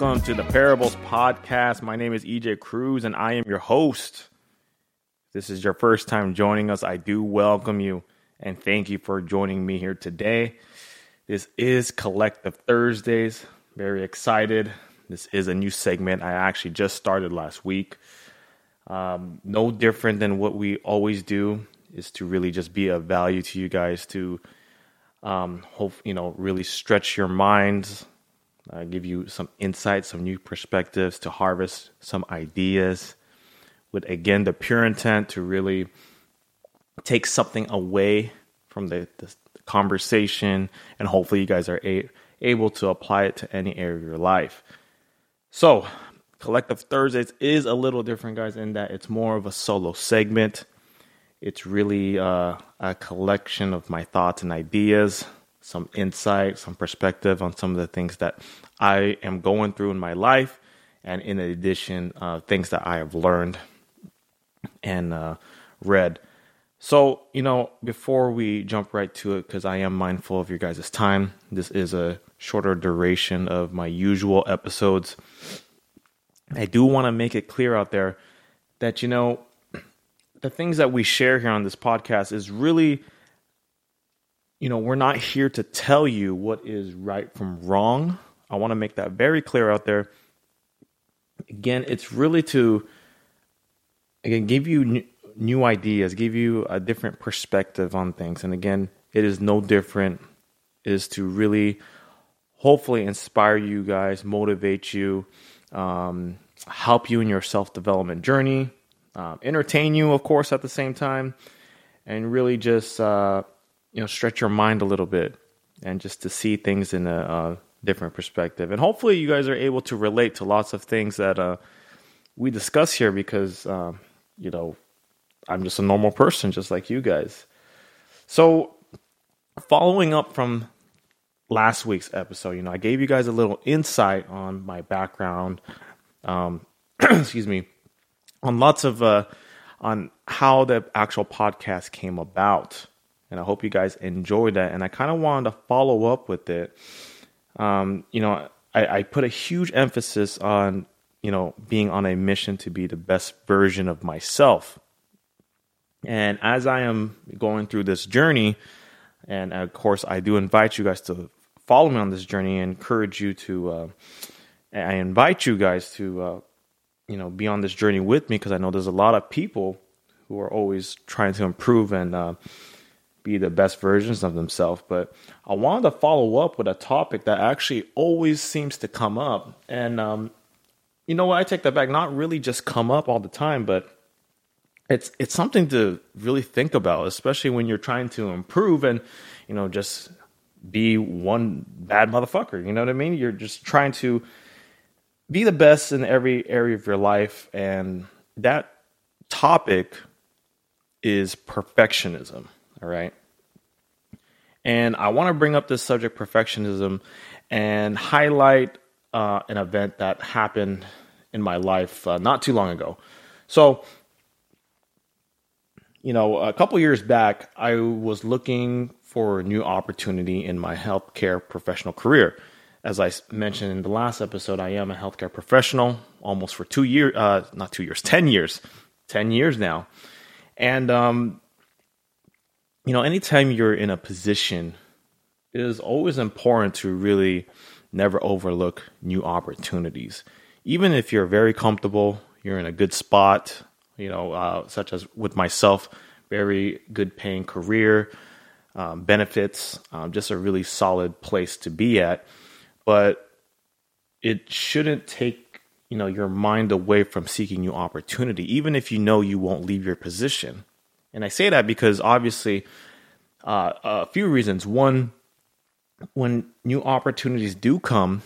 welcome to the Parables Podcast. My name is E.J. Cruz, and I am your host. If this is your first time joining us, I do welcome you, and thank you for joining me here today. This is Collective Thursdays. Very excited. This is a new segment I actually just started last week. No different than what we always do is to really just be of value to you guys, to really stretch your minds, give you some insights, some new perspectives, to harvest some ideas with, again, the pure intent to really take something away from the conversation, and hopefully you guys are able to apply it to any area of your life. So Collective Thursdays is a little different, guys, in that it's more of a solo segment. It's really a collection of my thoughts and ideas, some insight, some perspective on some of the things that I am going through in my life, and in addition, things that I have learned and read. So, before we jump right to it, because I am mindful of your guys' time, this is a shorter duration of my usual episodes. I do want to make it clear out there that, the things that we share here on this podcast is really, we're not here to tell you what is right from wrong. I want to make that very clear out there. Again, it's really to, give you new ideas, give you a different perspective on things. And again, it is no different. It is to really hopefully inspire you guys, motivate you, help you in your self-development journey, entertain you, of course, at the same time, and really just... stretch your mind a little bit, and just to see things in a different perspective. And hopefully you guys are able to relate to lots of things that we discuss here, because, I'm just a normal person just like you guys. So following up from last week's episode, I gave you guys a little insight on my background, on lots of, on how the actual podcast came about. And I hope you guys enjoyed that. And I kind of wanted to follow up with it. I put a huge emphasis on, being on a mission to be the best version of myself. And as I am going through this journey, and of course, I do invite you guys to follow me on this journey and I invite you guys to, be on this journey with me, because I know there's a lot of people who are always trying to improve and, be the best versions of themselves. But I wanted to follow up with a topic that actually always seems to come up. And, I take that back, not really just come up all the time, but it's something to really think about, especially when you're trying to improve and, just be one bad motherfucker. You know what I mean? You're just trying to be the best in every area of your life. And that topic is perfectionism. All right. And I want to bring up this subject, perfectionism, and highlight an event that happened in my life not too long ago. So, a couple years back, I was looking for a new opportunity in my healthcare professional career. As I mentioned in the last episode, I am a healthcare professional almost for 2 years, 10 years now. And, anytime you're in a position, it is always important to really never overlook new opportunities. Even if you're very comfortable, you're in a good spot, such as with myself, very good paying career, benefits, just a really solid place to be at. But it shouldn't take, your mind away from seeking new opportunity, even if you know you won't leave your position. And I say that because obviously a few reasons. One, when new opportunities do come,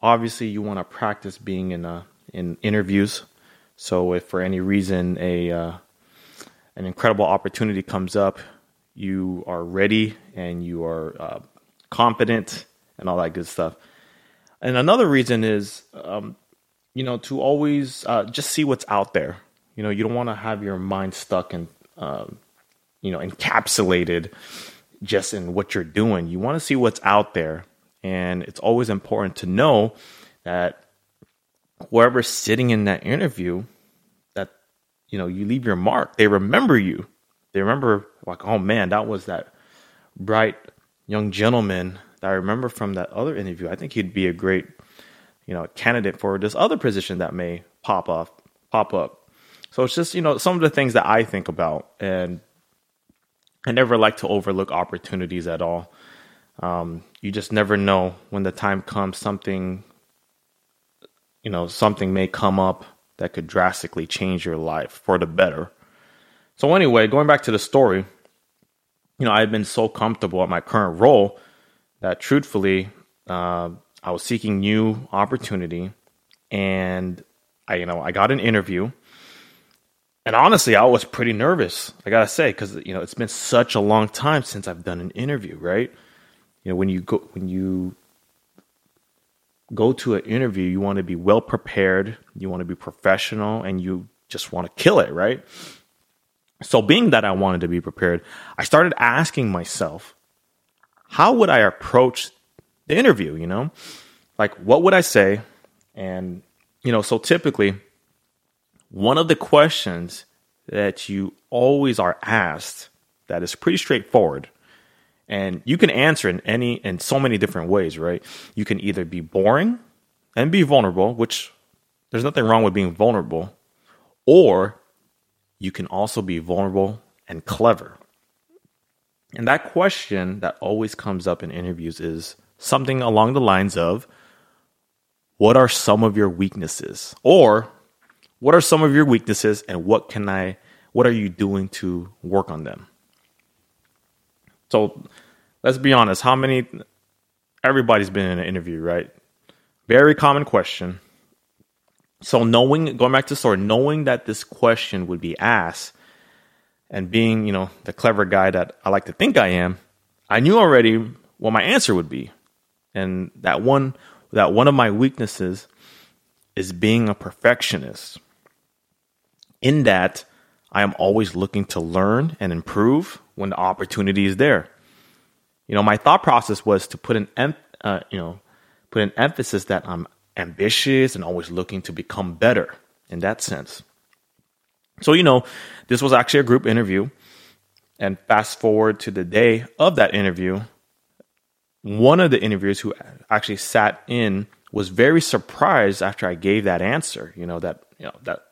obviously you want to practice being in interviews. So if for any reason an incredible opportunity comes up, you are ready and you are competent and all that good stuff. And another reason is, to always just see what's out there. You don't want to have your mind stuck in encapsulated just in what you're doing. You want to see what's out there. And it's always important to know that whoever's sitting in that interview, that, you know, you leave your mark. They remember you. They remember, like, oh man, that was that bright young gentleman that I remember from that other interview. I think he'd be a great, you know, candidate for this other position that may pop up. So it's just, you know, some of the things that I think about, and I never like to overlook opportunities at all. You just never know when the time comes, something, you know, something may come up that could drastically change your life for the better. So anyway, going back to the story, you know, I've been so comfortable at my current role that truthfully, I was seeking new opportunity, and I got an interview, and honestly, I was pretty nervous. I gotta say, because, you know, it's been such a long time since I've done an interview, right? You know, when you go to an interview, you want to be well prepared, you want to be professional, and you just want to kill it, right? So being that I wanted to be prepared, I started asking myself, how would I approach the interview, you know? Like, what would I say? And, you know, so typically, one of the questions that you always are asked that is pretty straightforward, and you can answer in so many different ways, right? You can either be boring and be vulnerable, which there's nothing wrong with being vulnerable, or you can also be vulnerable and clever. And that question that always comes up in interviews is something along the lines of, what are some of your weaknesses? Or, what are some of your weaknesses, and what are you doing to work on them? So let's be honest, everybody's been in an interview, right? Very common question. So going back to the story, knowing that this question would be asked, and being, you know, the clever guy that I like to think I am, I knew already what my answer would be. And that one of my weaknesses is being a perfectionist, in that I am always looking to learn and improve when the opportunity is there. You know, my thought process was to put an emphasis that I'm ambitious and always looking to become better in that sense. So, you know, this was actually a group interview, and fast forward to the day of that interview, one of the interviewers who actually sat in was very surprised after I gave that answer, that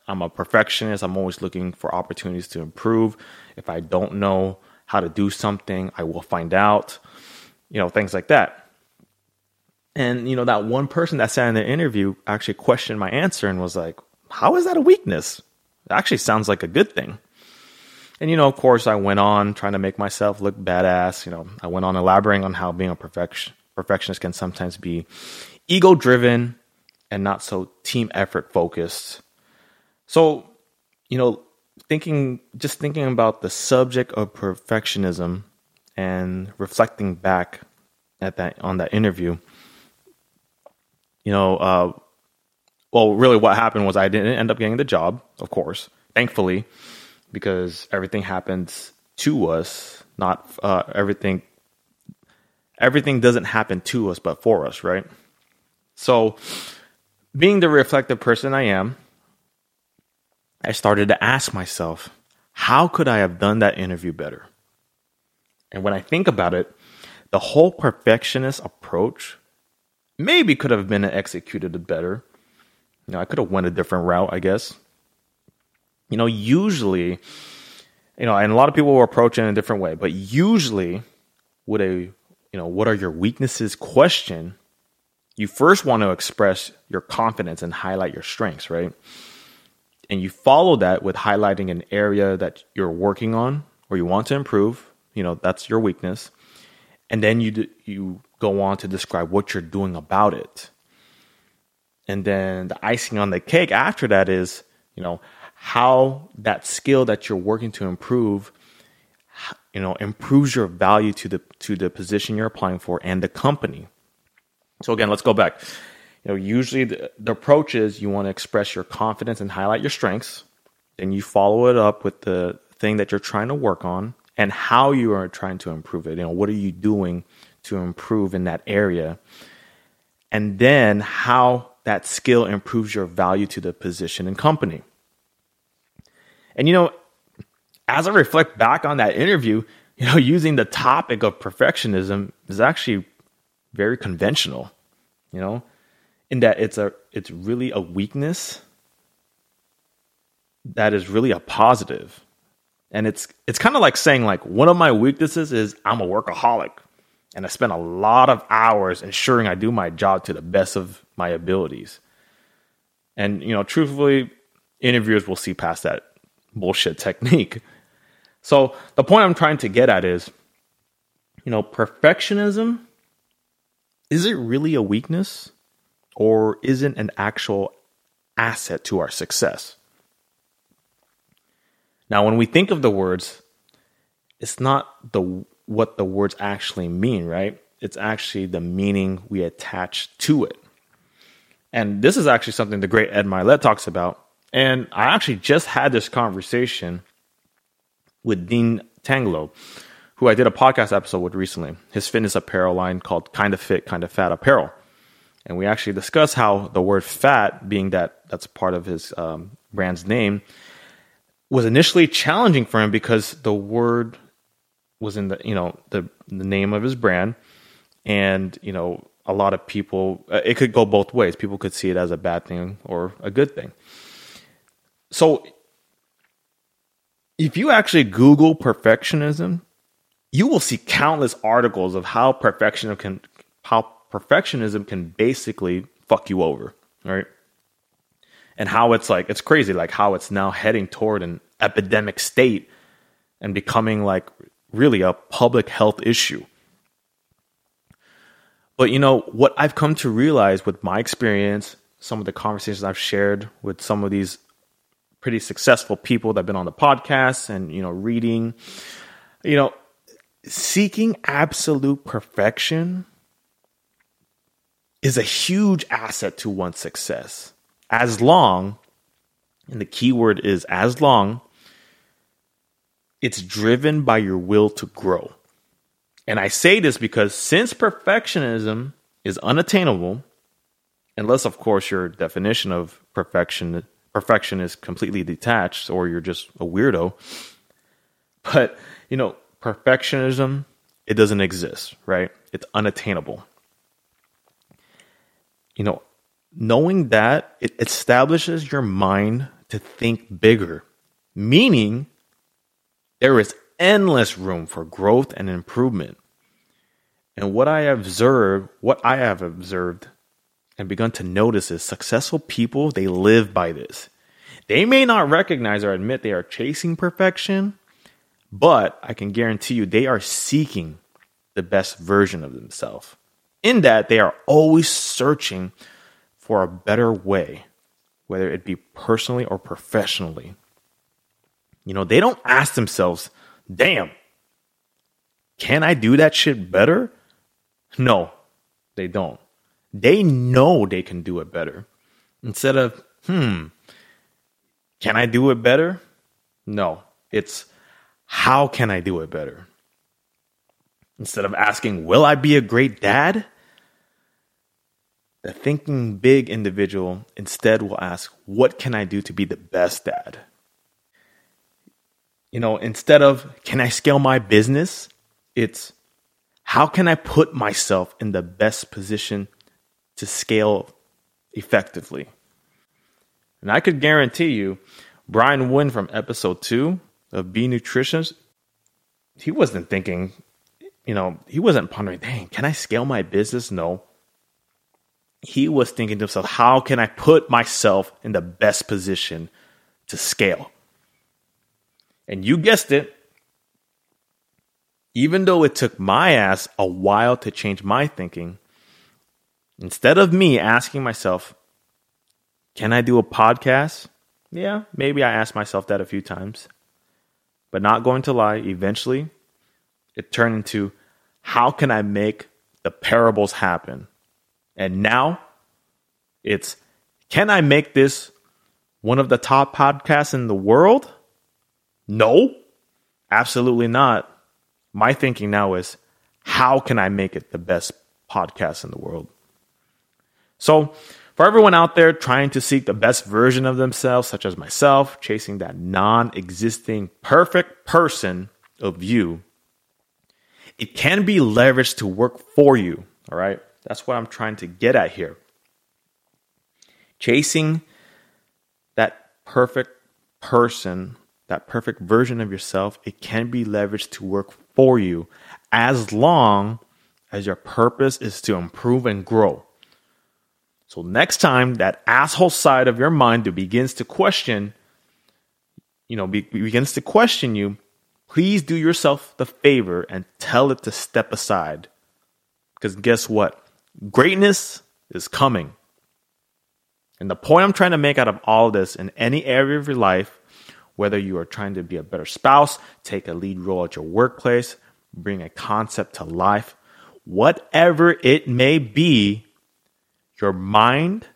I'm a perfectionist. I'm always looking for opportunities to improve. If I don't know how to do something, I will find out, things like that. And, that one person that sat in the interview actually questioned my answer and was like, how is that a weakness? It actually sounds like a good thing. And, of course, I went on trying to make myself look badass. I went on elaborating on how being a perfectionist can sometimes be ego-driven and not so team effort focused. So, thinking about the subject of perfectionism and reflecting back on that interview, really what happened was I didn't end up getting the job, of course, thankfully, because everything happens to us, not everything. Everything doesn't happen to us, but for us, right? So being the reflective person I am, I started to ask myself, how could I have done that interview better? And when I think about it, the whole perfectionist approach maybe could have been executed better. I could have went a different route, I guess. Usually, and a lot of people will approach it in a different way, but usually with a, what are your weaknesses question, you first want to express your confidence and highlight your strengths, right? And you follow that with highlighting an area that you're working on or you want to improve. That's your weakness. And then you go on to describe what you're doing about it. And then the icing on the cake after that is, how that skill that you're working to improve, improves your value to the position you're applying for and the company. So again, let's go back. Usually the approach is you want to express your confidence and highlight your strengths. Then you follow it up with the thing that you're trying to work on and how you are trying to improve it. What are you doing to improve in that area? And then how that skill improves your value to the position and company. And, you know, as I reflect back on that interview, you know, using the topic of perfectionism is actually very conventional, you know, in that it's really a weakness that is really a positive. And it's kind of like saying, like, one of my weaknesses is I'm a workaholic and I spend a lot of hours ensuring I do my job to the best of my abilities. And, you know, truthfully, interviewers will see past that bullshit technique. So the point I'm trying to get at is, you know, perfectionism, is it really a weakness, or is it an actual asset to our success? Now, when we think of the words, it's not what the words actually mean, right? It's actually the meaning we attach to it. And this is actually something the great Ed Mylett talks about. And I actually just had this conversation with Dean Tanglo, who I did a podcast episode with recently, his fitness apparel line called Kinda Fit, Kinda Fat Apparel. And we actually discussed how the word fat, being that's part of his brand's name, was initially challenging for him because the word was in the name of his brand. And, you know, a lot of people, it could go both ways. People could see it as a bad thing or a good thing. So if you actually Google perfectionism, you will see countless articles of how perfectionism can basically fuck you over, right? And how it's like, it's crazy, like how it's now heading toward an epidemic state and becoming like really a public health issue. But, you know, what I've come to realize with my experience, some of the conversations I've shared with some of these pretty successful people that have been on the podcast and, you know, reading, you know, seeking absolute perfection is a huge asset to one's success. As long, and the key word is as long, it's driven by your will to grow. And I say this because since perfectionism is unattainable, unless, of course, your definition of perfection is completely detached or you're just a weirdo, but, you know, perfectionism, it doesn't exist, right? It's unattainable. You know, knowing that, it establishes your mind to think bigger, meaning there is endless room for growth and improvement. And what I have observed and begun to notice is successful people, they live by this. They may not recognize or admit they are chasing perfection, but I can guarantee you they are seeking the best version of themselves. In that, they are always searching for a better way, whether it be personally or professionally. You know, they don't ask themselves, damn, can I do that shit better? No, they don't. They know they can do it better. Instead of, can I do it better? No, it's how can I do it better? Instead of asking, will I be a great dad? The thinking big individual instead will ask, what can I do to be the best dad? You know, instead of, can I scale my business? It's, how can I put myself in the best position to scale effectively? And I could guarantee you, Brian Wynn from episode 2 of B Nutrition, he wasn't thinking, you know, he wasn't pondering, dang, can I scale my business? No. He was thinking to himself, how can I put myself in the best position to scale? And you guessed it. Even though it took my ass a while to change my thinking, instead of me asking myself, can I do a podcast? Yeah, maybe I asked myself that a few times. But not going to lie, eventually it turned into, how can I make the parables happen? And now it's, can I make this one of the top podcasts in the world? No, absolutely not. My thinking now is, how can I make it the best podcast in the world? So For everyone out there trying to seek the best version of themselves, such as myself, chasing that non-existing perfect person of you, it can be leveraged to work for you, all right? That's what I'm trying to get at here. Chasing that perfect person, that perfect version of yourself, it can be leveraged to work for you as long as your purpose is to improve and grow. So next time that asshole side of your mind that begins to question, you, please do yourself the favor and tell it to step aside. Because guess what? Greatness is coming. And the point I'm trying to make out of all this, in any area of your life, whether you are trying to be a better spouse, take a lead role at your workplace, bring a concept to life, whatever it may be, your mind,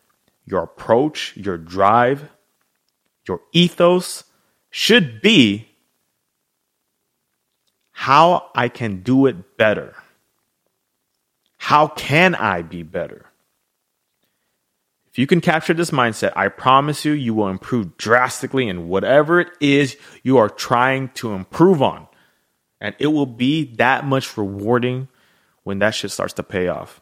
your approach, your drive, your ethos should be how I can do it better. How can I be better? If you can capture this mindset, I promise you, you will improve drastically in whatever it is you are trying to improve on. And it will be that much rewarding when that shit starts to pay off.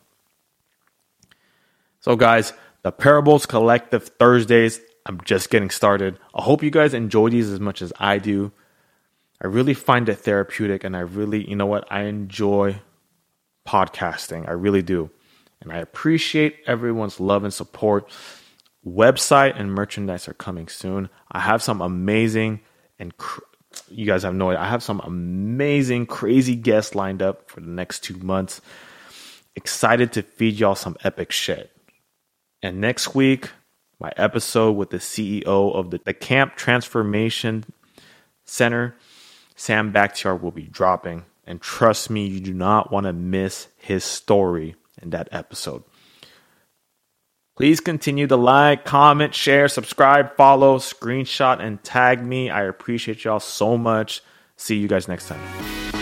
So guys, the Parables Collective Thursdays, I'm just getting started. I hope you guys enjoy these as much as I do. I really find it therapeutic, and I really, I enjoy podcasting. I really do. And I appreciate everyone's love and support. Website and merchandise are coming soon. I have some amazing, and you guys have no idea, I have some amazing, crazy guests lined up for the next 2 months. Excited to feed y'all some epic shit. And next week, my episode with the CEO of the Camp Transformation Center, Sam Baktiar, will be dropping. And trust me, you do not want to miss his story in that episode. Please continue to like, comment, share, subscribe, follow, screenshot, and tag me. I appreciate y'all so much. See you guys next time.